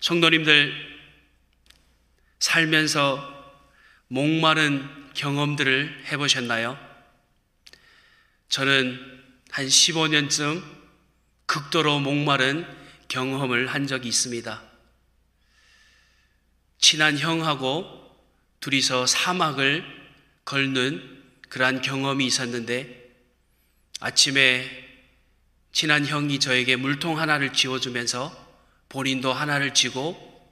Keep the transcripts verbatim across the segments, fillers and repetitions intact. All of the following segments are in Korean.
성도님들, 살면서 목마른 경험들을 해보셨나요? 저는 한 십오 년쯤 극도로 목마른 경험을 한 적이 있습니다. 친한 형하고 둘이서 사막을 걷는 그러한 경험이 있었는데, 아침에 친한 형이 저에게 물통 하나를 쥐어주면서 본인도 하나를 쥐고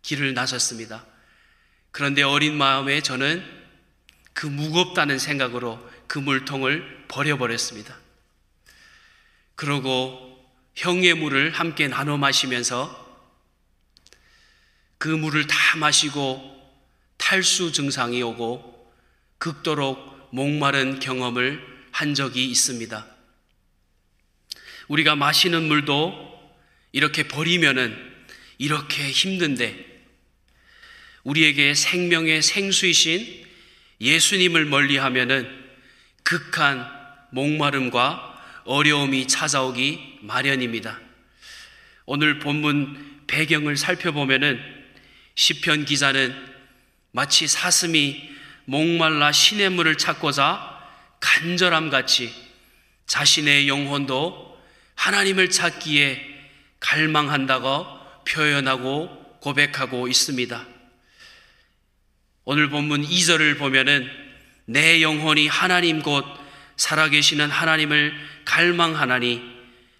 길을 나섰습니다. 그런데 어린 마음에 저는 그 무겁다는 생각으로 그 물통을 버려버렸습니다. 그러고 형의 물을 함께 나눠 마시면서 그 물을 다 마시고 탈수 증상이 오고 극도로 목마른 경험을 한 적이 있습니다. 우리가 마시는 물도 이렇게 버리면은 이렇게 힘든데, 우리에게 생명의 생수이신 예수님을 멀리하면은 극한 목마름과 어려움이 찾아오기 마련입니다. 오늘 본문 배경을 살펴보면은 시편 기자는 마치 사슴이 목말라 시냇물을 찾고자 간절함같이 자신의 영혼도 하나님을 찾기에 갈망한다고 표현하고 고백하고 있습니다. 오늘 본문 이 절을 보면은 내 영혼이 하나님 곧 살아계시는 하나님을 갈망하나니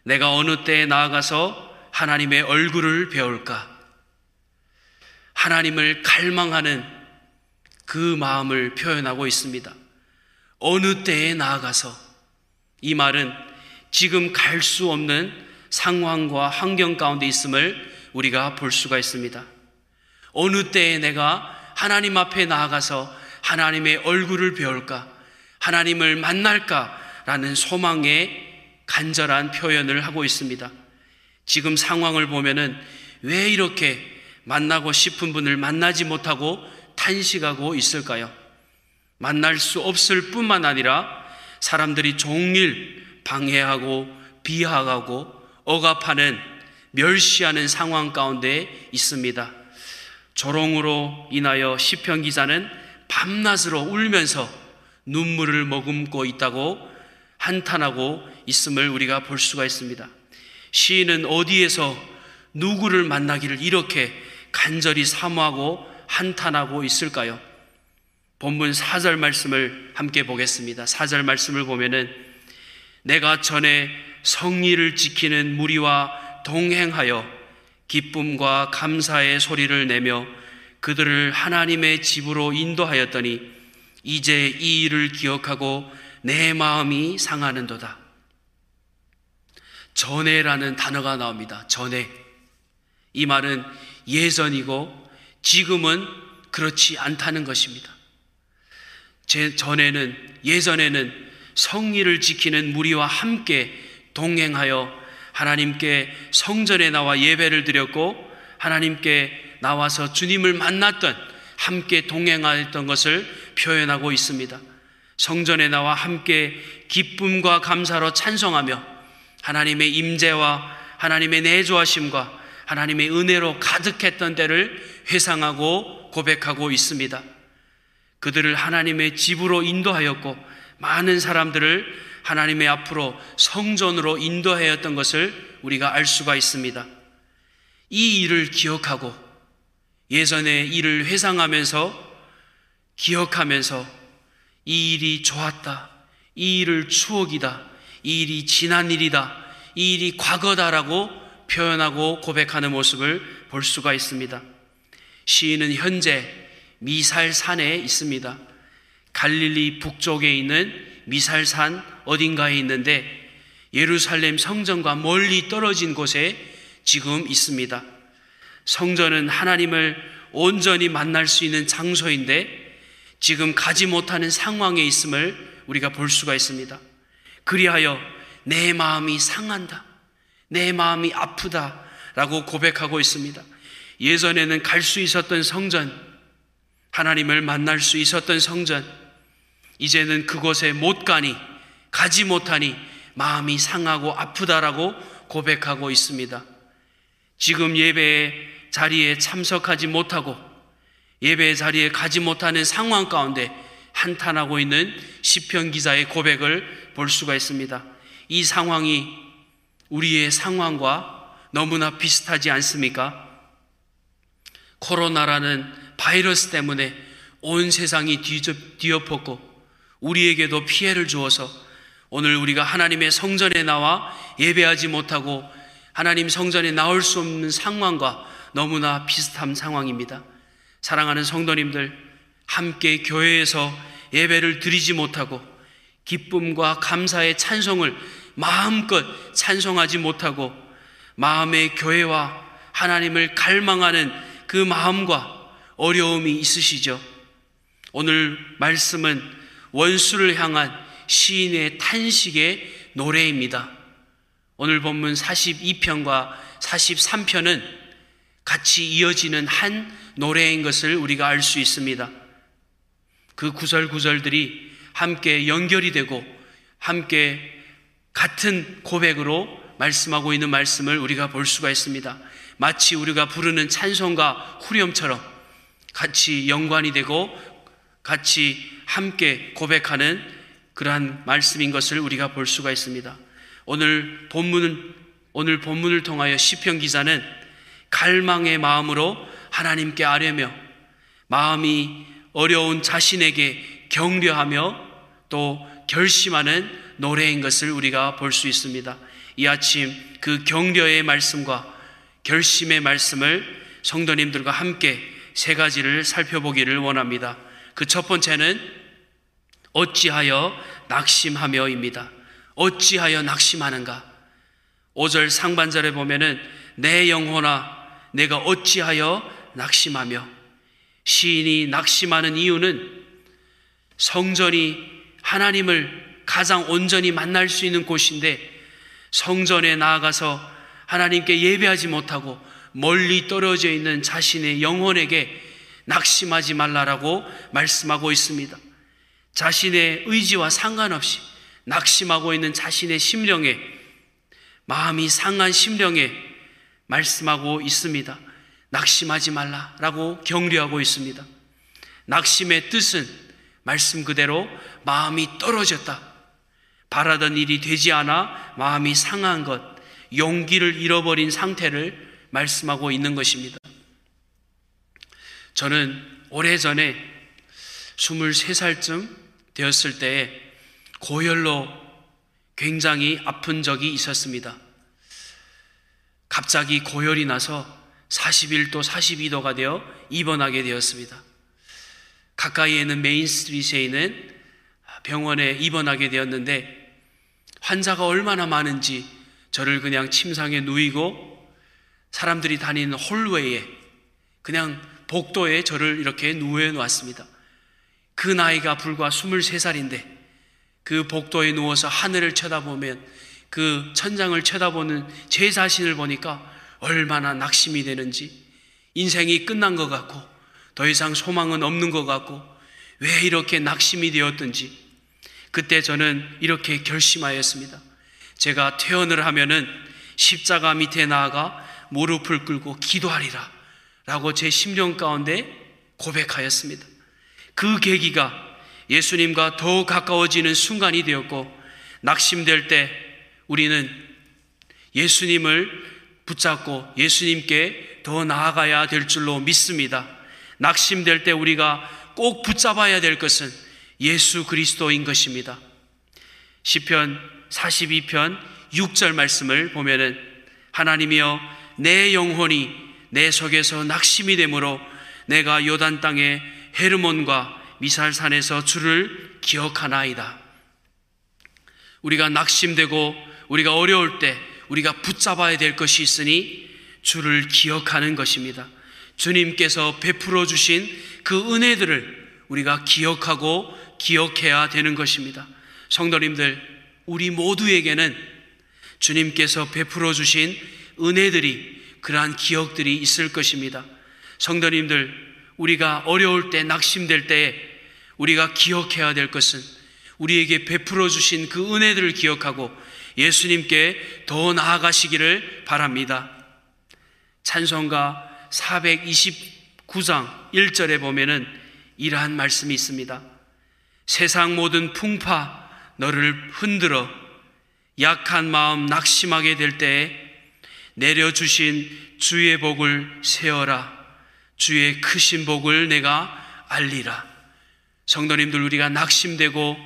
내가 어느 때에 나아가서 하나님의 얼굴을 배울까. 하나님을 갈망하는 그 마음을 표현하고 있습니다. 어느 때에 나아가서, 이 말은 지금 갈 수 없는 상황과 환경 가운데 있음을 우리가 볼 수가 있습니다. 어느 때에 내가 하나님 앞에 나아가서 하나님의 얼굴을 배울까, 하나님을 만날까라는 소망의 간절한 표현을 하고 있습니다. 지금 상황을 보면은 왜 이렇게 만나고 싶은 분을 만나지 못하고 탄식하고 있을까요? 만날 수 없을 뿐만 아니라 사람들이 종일 방해하고 비하하고 억압하는, 멸시하는 상황 가운데 있습니다. 조롱으로 인하여 시편 기자는 밤낮으로 울면서 눈물을 머금고 있다고 한탄하고 있음을 우리가 볼 수가 있습니다. 시인은 어디에서 누구를 만나기를 이렇게 간절히 사모하고 한탄하고 있을까요? 본문 사 절 말씀을 함께 보겠습니다. 사 절 말씀을 보면은 내가 전에 성리를 지키는 무리와 동행하여 기쁨과 감사의 소리를 내며 그들을 하나님의 집으로 인도하였더니 이제 이 일을 기억하고 내 마음이 상하는도다. 전에라는 단어가 나옵니다. 전에. 이 말은 예전이고 지금은 그렇지 않다는 것입니다. 제 전에는, 예전에는 성리를 지키는 무리와 함께 동행하여 하나님께 성전에 나와 예배를 드렸고 하나님께 나와서 주님을 만났던, 함께 동행하였던 것을 표현하고 있습니다. 성전에 나와 함께 기쁨과 감사로 찬송하며 하나님의 임재와 하나님의 내조하심과 하나님의 은혜로 가득했던 때를 회상하고 고백하고 있습니다. 그들을 하나님의 집으로 인도하였고 많은 사람들을 하나님의 앞으로 성전으로 인도하였던 것을 우리가 알 수가 있습니다. 이 일을 기억하고, 예전의 일을 회상하면서 기억하면서 이 일이 좋았다, 이 일을 추억이다, 이 일이 지난 일이다, 이 일이 과거다라고 표현하고 고백하는 모습을 볼 수가 있습니다. 시인은 현재 미살산에 있습니다. 갈릴리 북쪽에 있는 미살산 어딘가에 있는데 예루살렘 성전과 멀리 떨어진 곳에 지금 있습니다. 성전은 하나님을 온전히 만날 수 있는 장소인데 지금 가지 못하는 상황에 있음을 우리가 볼 수가 있습니다. 그리하여 내 마음이 상한다, 내 마음이 아프다 라고 고백하고 있습니다. 예전에는 갈 수 있었던 성전, 하나님을 만날 수 있었던 성전, 이제는 그곳에 못 가니, 가지 못하니 마음이 상하고 아프다라고 고백하고 있습니다. 지금 예배의 자리에 참석하지 못하고 예배의 자리에 가지 못하는 상황 가운데 한탄하고 있는 시편 기자의 고백을 볼 수가 있습니다. 이 상황이 우리의 상황과 너무나 비슷하지 않습니까? 코로나라는 바이러스 때문에 온 세상이 뒤엎었고 우리에게도 피해를 주어서 오늘 우리가 하나님의 성전에 나와 예배하지 못하고 하나님 성전에 나올 수 없는 상황과 너무나 비슷한 상황입니다. 사랑하는 성도님들, 함께 교회에서 예배를 드리지 못하고 기쁨과 감사의 찬송을 마음껏 찬송하지 못하고 마음의 교회와 하나님을 갈망하는 그 마음과 어려움이 있으시죠? 오늘 말씀은 원수를 향한 시인의 탄식의 노래입니다. 오늘 본문 사십이 편과 사십삼 편은 같이 이어지는 한 노래인 것을 우리가 알 수 있습니다. 그 구절구절들이 함께 연결이 되고 함께 같은 고백으로 말씀하고 있는 말씀을 우리가 볼 수가 있습니다. 마치 우리가 부르는 찬송과 후렴처럼 같이 연관이 되고 같이 함께 고백하는 그러한 말씀인 것을 우리가 볼 수가 있습니다. 오늘 본문은, 오늘 본문을 통하여 시편 기자는 갈망의 마음으로 하나님께 아뢰며 마음이 어려운 자신에게 격려하며 또 결심하는 노래인 것을 우리가 볼 수 있습니다. 이 아침 그 격려의 말씀과 결심의 말씀을 성도님들과 함께 세 가지를 살펴보기를 원합니다. 그 첫 번째는 어찌하여 낙심하며입니다. 어찌하여 낙심하는가? 오 절 상반절에 보면은 내 영혼아 내가 어찌하여 낙심하며, 시인이 낙심하는 이유는 성전이 하나님을 가장 온전히 만날 수 있는 곳인데 성전에 나아가서 하나님께 예배하지 못하고 멀리 떨어져 있는 자신의 영혼에게 낙심하지 말라라고 말씀하고 있습니다. 자신의 의지와 상관없이 낙심하고 있는 자신의 심령에, 마음이 상한 심령에 말씀하고 있습니다. 낙심하지 말라라고 격려하고 있습니다. 낙심의 뜻은 말씀 그대로 마음이 떨어졌다, 바라던 일이 되지 않아 마음이 상한 것, 용기를 잃어버린 상태를 말씀하고 있는 것입니다. 저는 오래전에 스물세 살쯤 되었을 때에 고열로 굉장히 아픈 적이 있었습니다. 갑자기 고열이 나서 사십일 도, 사십이 도가 되어 입원하게 되었습니다. 가까이에 있는 메인스트리트에 있는 병원에 입원하게 되었는데 환자가 얼마나 많은지 저를 그냥 침상에 누이고 사람들이 다니는 홀웨이에, 그냥 복도에 저를 이렇게 누워놓았습니다. 그 나이가 불과 스물세 살인데 그 복도에 누워서 하늘을 쳐다보면, 그 천장을 쳐다보는 제 자신을 보니까 얼마나 낙심이 되는지, 인생이 끝난 것 같고 더 이상 소망은 없는 것 같고 왜 이렇게 낙심이 되었든지, 그때 저는 이렇게 결심하였습니다. 제가 퇴원을 하면은 십자가 밑에 나아가 무릎을 꿇고 기도하리라 라고 제 심령 가운데 고백하였습니다. 그 계기가 예수님과 더욱 가까워지는 순간이 되었고, 낙심될 때 우리는 예수님을 붙잡고 예수님께 더 나아가야 될 줄로 믿습니다. 낙심될 때 우리가 꼭 붙잡아야 될 것은 예수 그리스도인 것입니다. 시편 사십이 편 육 절 말씀을 보면은 하나님이여 내 영혼이 내 속에서 낙심이 되므로 내가 요단 땅의 헤르몬과 미살산에서 주를 기억하나이다. 우리가 낙심되고 우리가 어려울 때 우리가 붙잡아야 될 것이 있으니 주를 기억하는 것입니다. 주님께서 베풀어 주신 그 은혜들을 우리가 기억하고 기억해야 되는 것입니다. 성도님들, 우리 모두에게는 주님께서 베풀어 주신 은혜들이, 그러한 기억들이 있을 것입니다. 성도님들, 우리가 어려울 때, 낙심될 때에 우리가 기억해야 될 것은 우리에게 베풀어 주신 그 은혜들을 기억하고 예수님께 더 나아가시기를 바랍니다. 찬송가 사백이십구 장 일 절에 보면은 이러한 말씀이 있습니다. 세상 모든 풍파 너를 흔들어 약한 마음 낙심하게 될 때에 내려주신 주의 복을 세어라. 주의 크신 복을 내가 알리라. 성도님들, 우리가 낙심되고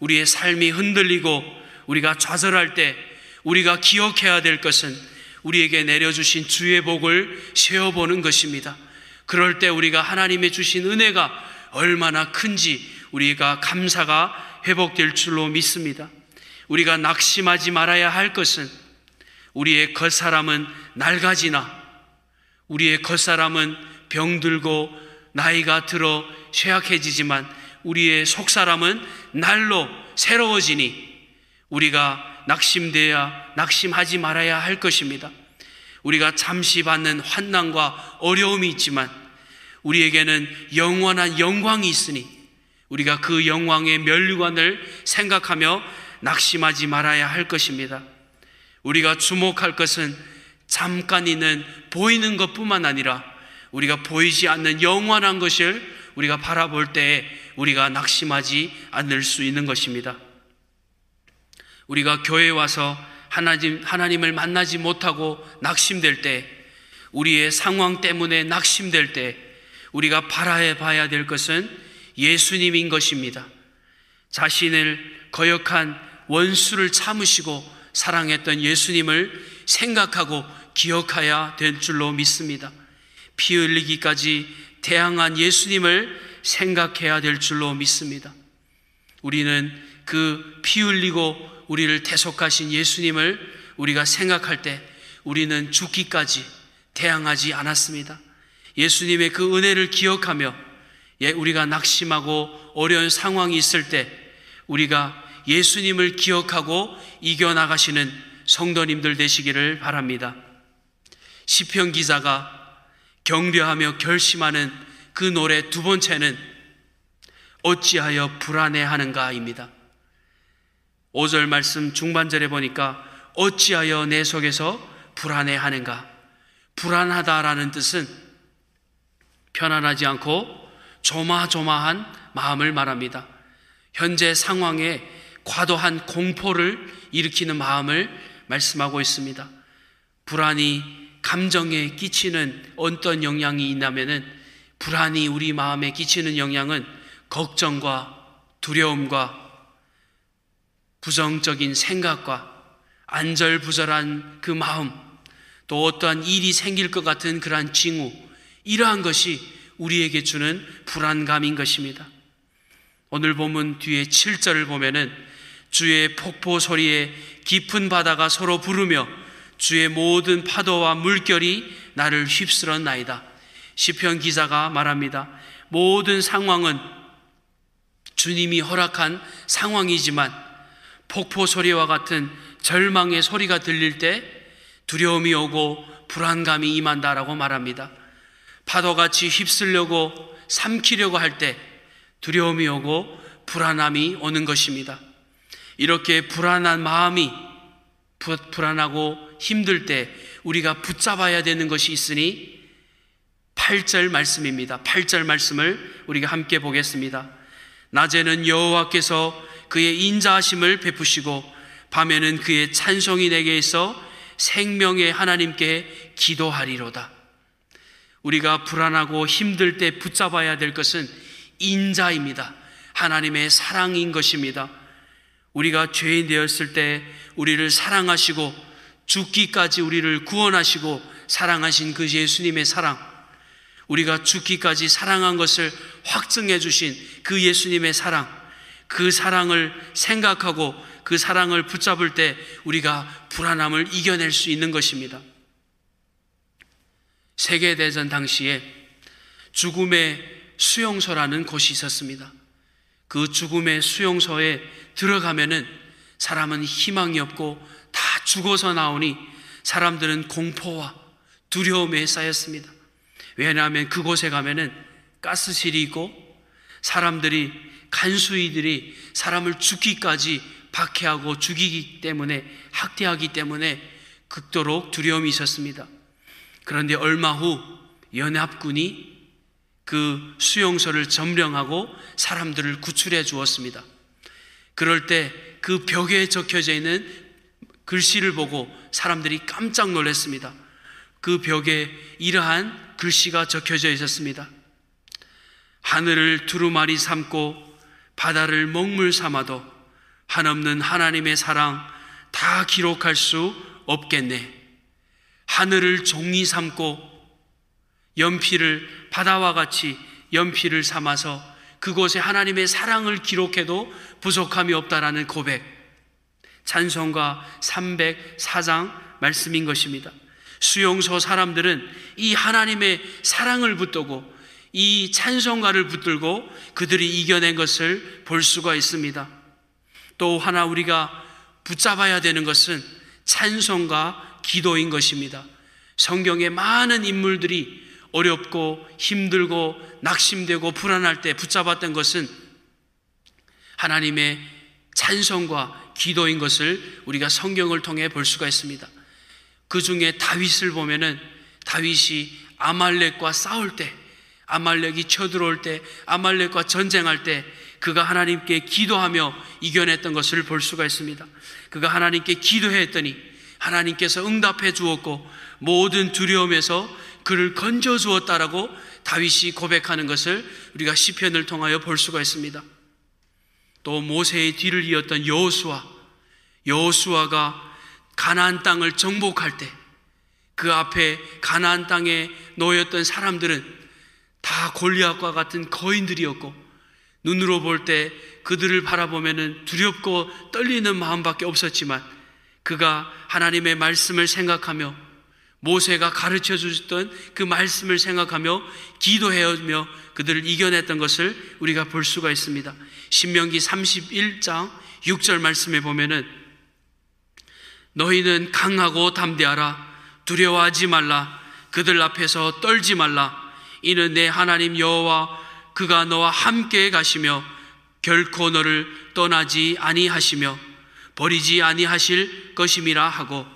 우리의 삶이 흔들리고 우리가 좌절할 때 우리가 기억해야 될 것은 우리에게 내려주신 주의 복을 세어보는 것입니다. 그럴 때 우리가 하나님의 주신 은혜가 얼마나 큰지 우리가 감사가 회복될 줄로 믿습니다. 우리가 낙심하지 말아야 할 것은 우리의 겉사람은 낡아지나 우리의 겉사람은 병들고 나이가 들어 쇠약해지지만 우리의 속사람은 날로 새로워지니 우리가 낙심되야 낙심하지 말아야 할 것입니다. 우리가 잠시 받는 환난과 어려움이 있지만 우리에게는 영원한 영광이 있으니 우리가 그 영광의 면류관을 생각하며 낙심하지 말아야 할 것입니다. 우리가 주목할 것은 잠깐 있는 보이는 것뿐만 아니라 우리가 보이지 않는 영원한 것을 우리가 바라볼 때에 우리가 낙심하지 않을 수 있는 것입니다. 우리가 교회에 와서 하나님, 하나님을 만나지 못하고 낙심될 때, 우리의 상황 때문에 낙심될 때 우리가 바라봐야 될 것은 예수님인 것입니다. 자신을 거역한 원수를 참으시고 사랑했던 예수님을 생각하고 기억해야 될 줄로 믿습니다. 피 흘리기까지 대항한 예수님을 생각해야 될 줄로 믿습니다. 우리는 그 피 흘리고 우리를 대속하신 예수님을 우리가 생각할 때 우리는 죽기까지 대항하지 않았습니다. 예수님의 그 은혜를 기억하며 우리가 낙심하고 어려운 상황이 있을 때 우리가 예수님을 기억하고 이겨나가시는 성도님들 되시기를 바랍니다. 시편 기자가 경배하며 결심하는 그 노래 두 번째는 어찌하여 불안해하는가입니다. 오 절 말씀 중반절에 보니까 어찌하여 내 속에서 불안해하는가. 불안하다라는 뜻은 편안하지 않고 조마조마한 마음을 말합니다. 현재 상황에 과도한 공포를 일으키는 마음을 말씀하고 있습니다. 불안이 감정에 끼치는 어떤 영향이 있냐면은 불안이 우리 마음에 끼치는 영향은 걱정과 두려움과 부정적인 생각과 안절부절한 그 마음, 또 어떠한 일이 생길 것 같은 그러한 징후, 이러한 것이 우리에게 주는 불안감인 것입니다. 오늘 본문 뒤에 칠 절을 보면은 주의 폭포 소리에 깊은 바다가 서로 부르며 주의 모든 파도와 물결이 나를 휩쓸었나이다. 시편 기자가 말합니다. 모든 상황은 주님이 허락한 상황이지만 폭포 소리와 같은 절망의 소리가 들릴 때 두려움이 오고 불안감이 임한다라고 말합니다. 파도같이 휩쓸려고 삼키려고 할 때 두려움이 오고 불안함이 오는 것입니다. 이렇게 불안한 마음이 불안하고 힘들 때 우리가 붙잡아야 되는 것이 있으니 팔 절 말씀입니다. 팔 절 말씀을 우리가 함께 보겠습니다. 낮에는 여호와께서 그의 인자하심을 베푸시고 밤에는 그의 찬송이 내게 있어 생명의 하나님께 기도하리로다. 우리가 불안하고 힘들 때 붙잡아야 될 것은 인자입니다. 하나님의 사랑인 것입니다. 우리가 죄인 되었을 때 우리를 사랑하시고 죽기까지 우리를 구원하시고 사랑하신 그 예수님의 사랑, 우리가 죽기까지 사랑한 것을 확증해 주신 그 예수님의 사랑, 그 사랑을 생각하고 그 사랑을 붙잡을 때 우리가 불안함을 이겨낼 수 있는 것입니다. 세계대전 당시에 죽음의 수용소라는 곳이 있었습니다. 그 죽음의 수용소에 들어가면은 사람은 희망이 없고 다 죽어서 나오니 사람들은 공포와 두려움에 쌓였습니다. 왜냐하면 그곳에 가면은 가스실이 있고 사람들이, 간수이들이 사람을 죽기까지 박해하고 죽이기 때문에, 학대하기 때문에 극도로 두려움이 있었습니다. 그런데 얼마 후 연합군이 그 수용소를 점령하고 사람들을 구출해 주었습니다. 그럴 때 그 벽에 적혀져 있는 글씨를 보고 사람들이 깜짝 놀랐습니다. 그 벽에 이러한 글씨가 적혀져 있었습니다. 하늘을 두루마리 삼고 바다를 먹물 삼아도 한없는 하나님의 사랑 다 기록할 수 없겠네. 하늘을 종이 삼고 연필을 바다와 같이 연필을 삼아서 그곳에 하나님의 사랑을 기록해도 부족함이 없다라는 고백, 찬송가 삼백사 장 말씀인 것입니다. 수용소 사람들은 이 하나님의 사랑을 붙들고 이 찬송가를 붙들고 그들이 이겨낸 것을 볼 수가 있습니다. 또 하나 우리가 붙잡아야 되는 것은 찬송과 기도인 것입니다. 성경의 많은 인물들이 어렵고 힘들고 낙심되고 불안할 때 붙잡았던 것은 하나님의 찬송과 기도인 것을 우리가 성경을 통해 볼 수가 있습니다. 그 중에 다윗을 보면은 다윗이 아말렉과 싸울 때, 아말렉이 쳐들어올 때, 아말렉과 전쟁할 때 그가 하나님께 기도하며 이겨냈던 것을 볼 수가 있습니다. 그가 하나님께 기도했더니 하나님께서 응답해 주었고 모든 두려움에서 그를 건져 주었다라고 다윗이 고백하는 것을 우리가 시편을 통하여 볼 수가 있습니다. 또 모세의 뒤를 이었던 여호수아, 여호수아가 가나안 땅을 정복할 때 그 앞에 가나안 땅에 놓였던 사람들은 다 골리앗과 같은 거인들이었고 눈으로 볼 때 그들을 바라보면 두렵고 떨리는 마음밖에 없었지만 그가 하나님의 말씀을 생각하며 모세가 가르쳐 주셨던 그 말씀을 생각하며 기도하며 그들을 이겨냈던 것을 우리가 볼 수가 있습니다. 신명기 삼십일 장 육 절 말씀에 보면은 너희는 강하고 담대하라, 두려워하지 말라, 그들 앞에서 떨지 말라, 이는 내 하나님 여호와 그가 너와 함께 가시며 결코 너를 떠나지 아니하시며 버리지 아니하실 것임이라 하고,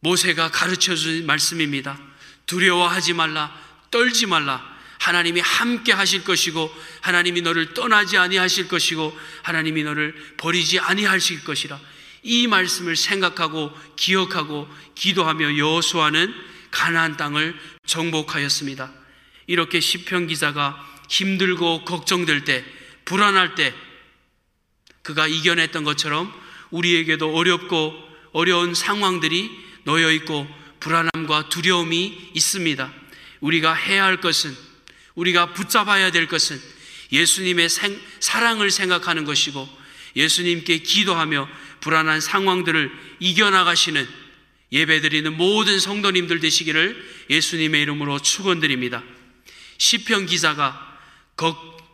모세가 가르쳐준 말씀입니다. 두려워하지 말라, 떨지 말라. 하나님이 함께 하실 것이고 하나님이 너를 떠나지 아니하실 것이고 하나님이 너를 버리지 아니하실 것이라. 이 말씀을 생각하고 기억하고 기도하며 여호수아는 가나안 땅을 정복하였습니다. 이렇게 시편 기자가 힘들고 걱정될 때, 불안할 때 그가 이겨냈던 것처럼 우리에게도 어렵고 어려운 상황들이 놓여있고 불안함과 두려움이 있습니다. 우리가 해야 할 것은, 우리가 붙잡아야 될 것은 예수님의 생, 사랑을 생각하는 것이고 예수님께 기도하며 불안한 상황들을 이겨나가시는 예배드리는 모든 성도님들 되시기를 예수님의 이름으로 축원드립니다. 시편 기자가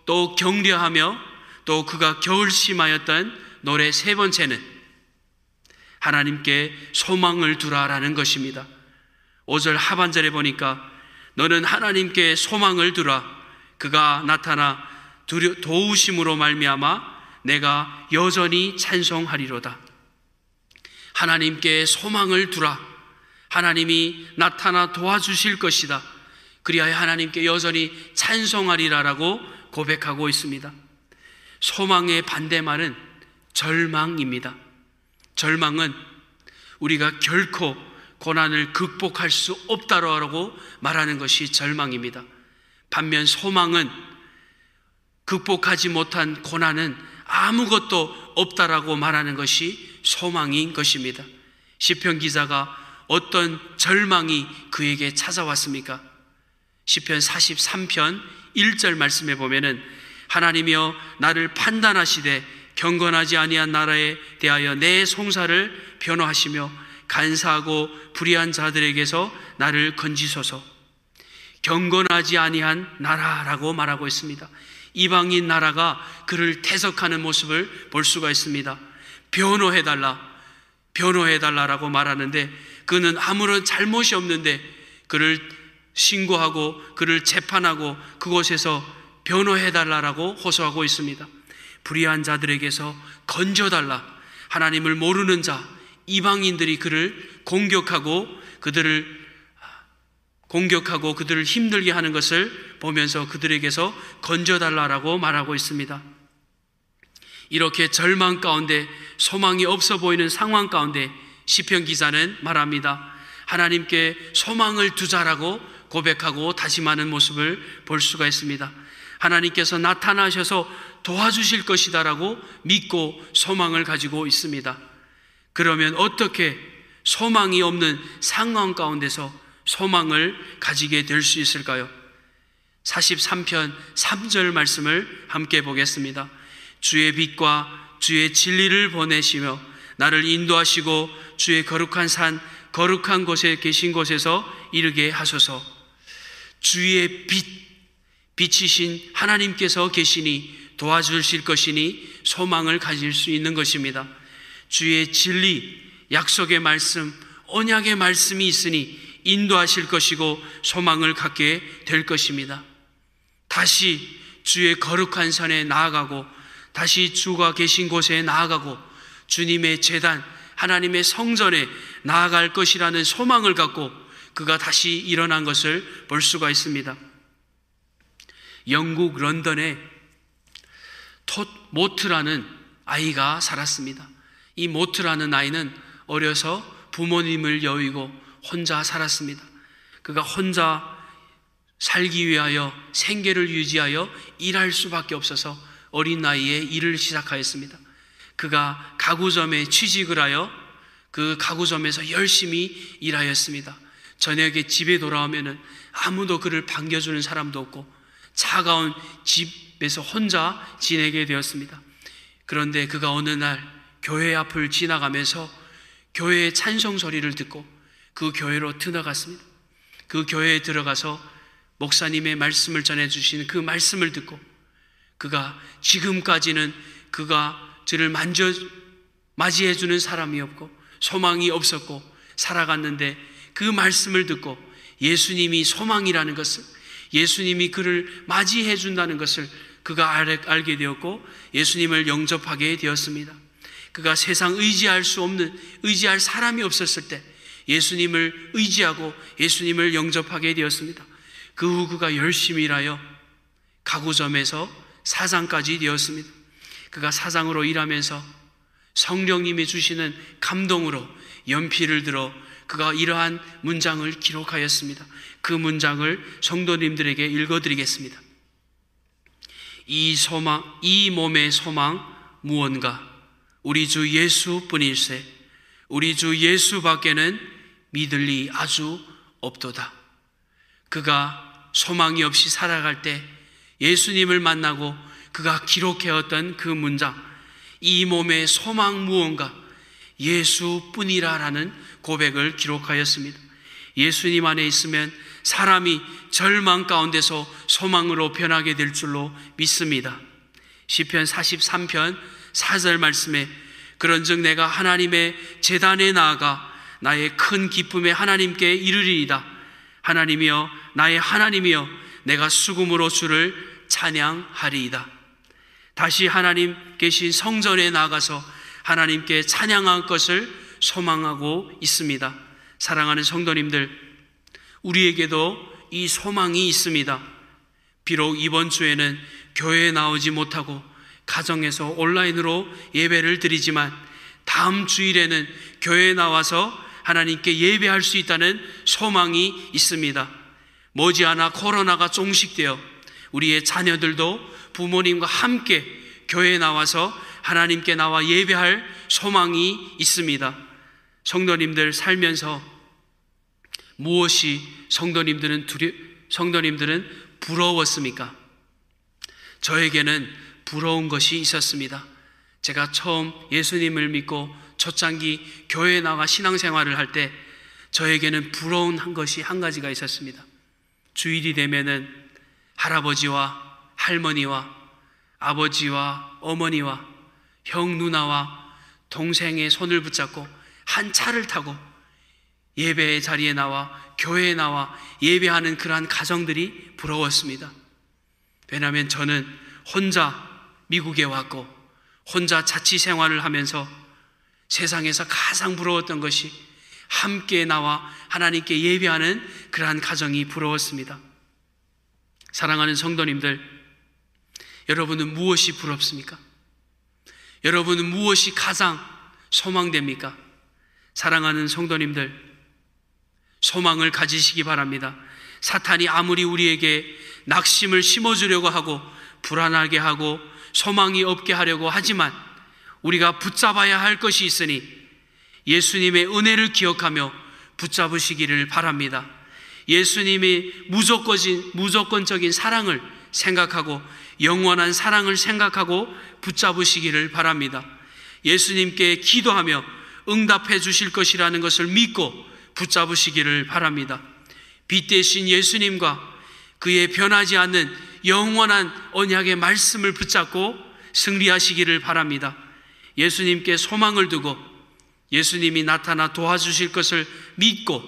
또 격려하며 또 그가 결심하였던 노래 세 번째는 하나님께 소망을 두라라는 것입니다. 오 절 하반절에 보니까 너는 하나님께 소망을 두라, 그가 나타나 두려, 도우심으로 말미암아 내가 여전히 찬송하리로다. 하나님께 소망을 두라. 하나님이 나타나 도와주실 것이다. 그리하여 하나님께 여전히 찬송하리라라고 고백하고 있습니다. 소망의 반대말은 절망입니다. 절망은 우리가 결코 고난을 극복할 수 없다라고 말하는 것이 절망입니다. 반면 소망은 극복하지 못한 고난은 아무것도 없다라고 말하는 것이 소망인 것입니다. 시편 기자가 어떤 절망이 그에게 찾아왔습니까? 시편 사십삼 편 일 절 말씀에 보면은 하나님이여 나를 판단하시되 경건하지 아니한 나라에 대하여 내 송사를 변호하시며 간사하고 불의한 자들에게서 나를 건지소서. 경건하지 아니한 나라라고 말하고 있습니다. 이방인 나라가 그를 태석하는 모습을 볼 수가 있습니다. 변호해달라, 변호해달라라고 말하는데 그는 아무런 잘못이 없는데 그를 신고하고 그를 재판하고 그곳에서 변호해달라라고 호소하고 있습니다. 불의한 자들에게서 건져달라. 하나님을 모르는 자, 이방인들이 그를 공격하고 그들을 공격하고 그들을 힘들게 하는 것을 보면서 그들에게서 건져달라라고 말하고 있습니다. 이렇게 절망 가운데, 소망이 없어 보이는 상황 가운데 시편 기자는 말합니다. 하나님께 소망을 두자라고 고백하고 다짐하는 모습을 볼 수가 있습니다. 하나님께서 나타나셔서 도와주실 것이다라고 믿고 소망을 가지고 있습니다. 그러면 어떻게 소망이 없는 상황 가운데서 소망을 가지게 될 수 있을까요? 사십삼 편 삼 절 말씀을 함께 보겠습니다. 주의 빛과 주의 진리를 보내시며 나를 인도하시고 주의 거룩한 산 거룩한 곳에 계신 곳에서 이르게 하소서. 주의 빛, 빛이신 하나님께서 계시니 도와주실 것이니 소망을 가질 수 있는 것입니다. 주의 진리, 약속의 말씀, 언약의 말씀이 있으니 인도하실 것이고 소망을 갖게 될 것입니다. 다시 주의 거룩한 산에 나아가고, 다시 주가 계신 곳에 나아가고, 주님의 제단, 하나님의 성전에 나아갈 것이라는 소망을 갖고 그가 다시 일어난 것을 볼 수가 있습니다. 영국 런던에 모트라는 아이가 살았습니다. 이 모트라는 아이는 어려서 부모님을 여의고 혼자 살았습니다. 그가 혼자 살기 위하여 생계를 유지하여 일할 수밖에 없어서 어린 나이에 일을 시작하였습니다. 그가 가구점에 취직을 하여 그 가구점에서 열심히 일하였습니다. 저녁에 집에 돌아오면은 아무도 그를 반겨주는 사람도 없고 차가운 집에서 혼자 지내게 되었습니다. 그런데 그가 어느 날 교회 앞을 지나가면서 교회의 찬송 소리를 듣고 그 교회로 들어갔습니다. 그 교회에 들어가서 목사님의 말씀을 전해주신 그 말씀을 듣고 그가 지금까지는 그가 저를 만져 맞이해주는 사람이 없고 소망이 없었고 살아갔는데 그 말씀을 듣고 예수님이 소망이라는 것을, 예수님이 그를 맞이해준다는 것을 그가 알게 되었고 예수님을 영접하게 되었습니다. 그가 세상 의지할 수 없는, 의지할 사람이 없었을 때 예수님을 의지하고 예수님을 영접하게 되었습니다. 그 후 그가 열심히 일하여 가구점에서 사장까지 되었습니다. 그가 사장으로 일하면서 성령님이 주시는 감동으로 연필을 들어 그가 이러한 문장을 기록하였습니다. 그 문장을 성도님들에게 읽어드리겠습니다. 이 소망, 이 몸의 소망 무언가 우리 주 예수뿐일세. 우리 주 예수밖에는 믿을 리 아주 없도다. 그가 소망이 없이 살아갈 때 예수님을 만나고 그가 기록해왔던 그 문장, 이 몸의 소망 무언가 예수뿐이라 라는 고백을 기록하였습니다. 예수님 안에 있으면 사람이 절망 가운데서 소망으로 변하게 될 줄로 믿습니다. 시편 사십삼 편 사 절 말씀에 그런즉 내가 하나님의 제단에 나아가 나의 큰 기쁨에 하나님께 이르리이다. 하나님이여, 나의 하나님이여, 내가 수금으로 주를 찬양하리이다. 다시 하나님 계신 성전에 나아가서 하나님께 찬양할 것을 소망하고 있습니다. 사랑하는 성도님들, 우리에게도 이 소망이 있습니다. 비록 이번 주에는 교회에 나오지 못하고 가정에서 온라인으로 예배를 드리지만 다음 주일에는 교회에 나와서 하나님께 예배할 수 있다는 소망이 있습니다. 머지않아 코로나가 종식되어 우리의 자녀들도 부모님과 함께 교회에 나와서 하나님께 나와 예배할 소망이 있습니다. 성도님들, 살면서 무엇이 성도님들은 두려, 성도님들은 부러웠습니까? 저에게는 부러운 것이 있었습니다. 제가 처음 예수님을 믿고 초창기 교회에 나가 신앙생활을 할 때 저에게는 부러운 한 것이 한 가지가 있었습니다. 주일이 되면은 할아버지와 할머니와 아버지와 어머니와 형 누나와 동생의 손을 붙잡고 한 차를 타고 예배의 자리에 나와 교회에 나와 예배하는 그러한 가정들이 부러웠습니다. 왜냐하면 저는 혼자 미국에 왔고 혼자 자취 생활을 하면서 세상에서 가장 부러웠던 것이 함께 나와 하나님께 예배하는 그러한 가정이 부러웠습니다. 사랑하는 성도님들, 여러분은 무엇이 부럽습니까? 여러분은 무엇이 가장 소망됩니까? 사랑하는 성도님들, 소망을 가지시기 바랍니다. 사탄이 아무리 우리에게 낙심을 심어주려고 하고 불안하게 하고 소망이 없게 하려고 하지만 우리가 붙잡아야 할 것이 있으니 예수님의 은혜를 기억하며 붙잡으시기를 바랍니다. 예수님의 무조건적인 사랑을 생각하고 영원한 사랑을 생각하고 붙잡으시기를 바랍니다. 예수님께 기도하며 응답해 주실 것이라는 것을 믿고 붙잡으시기를 바랍니다. 빛 대신 예수님과 그의 변하지 않는 영원한 언약의 말씀을 붙잡고 승리하시기를 바랍니다. 예수님께 소망을 두고 예수님이 나타나 도와주실 것을 믿고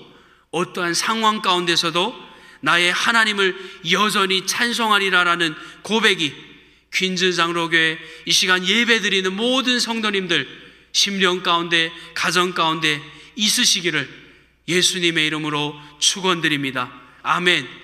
어떠한 상황 가운데서도 나의 하나님을 여전히 찬송하리라라는 고백이 퀸즈 장로교회 이 시간 예배드리는 모든 성도님들 심령 가운데 가정 가운데 있으시기를 예수님의 이름으로 축원드립니다. 아멘.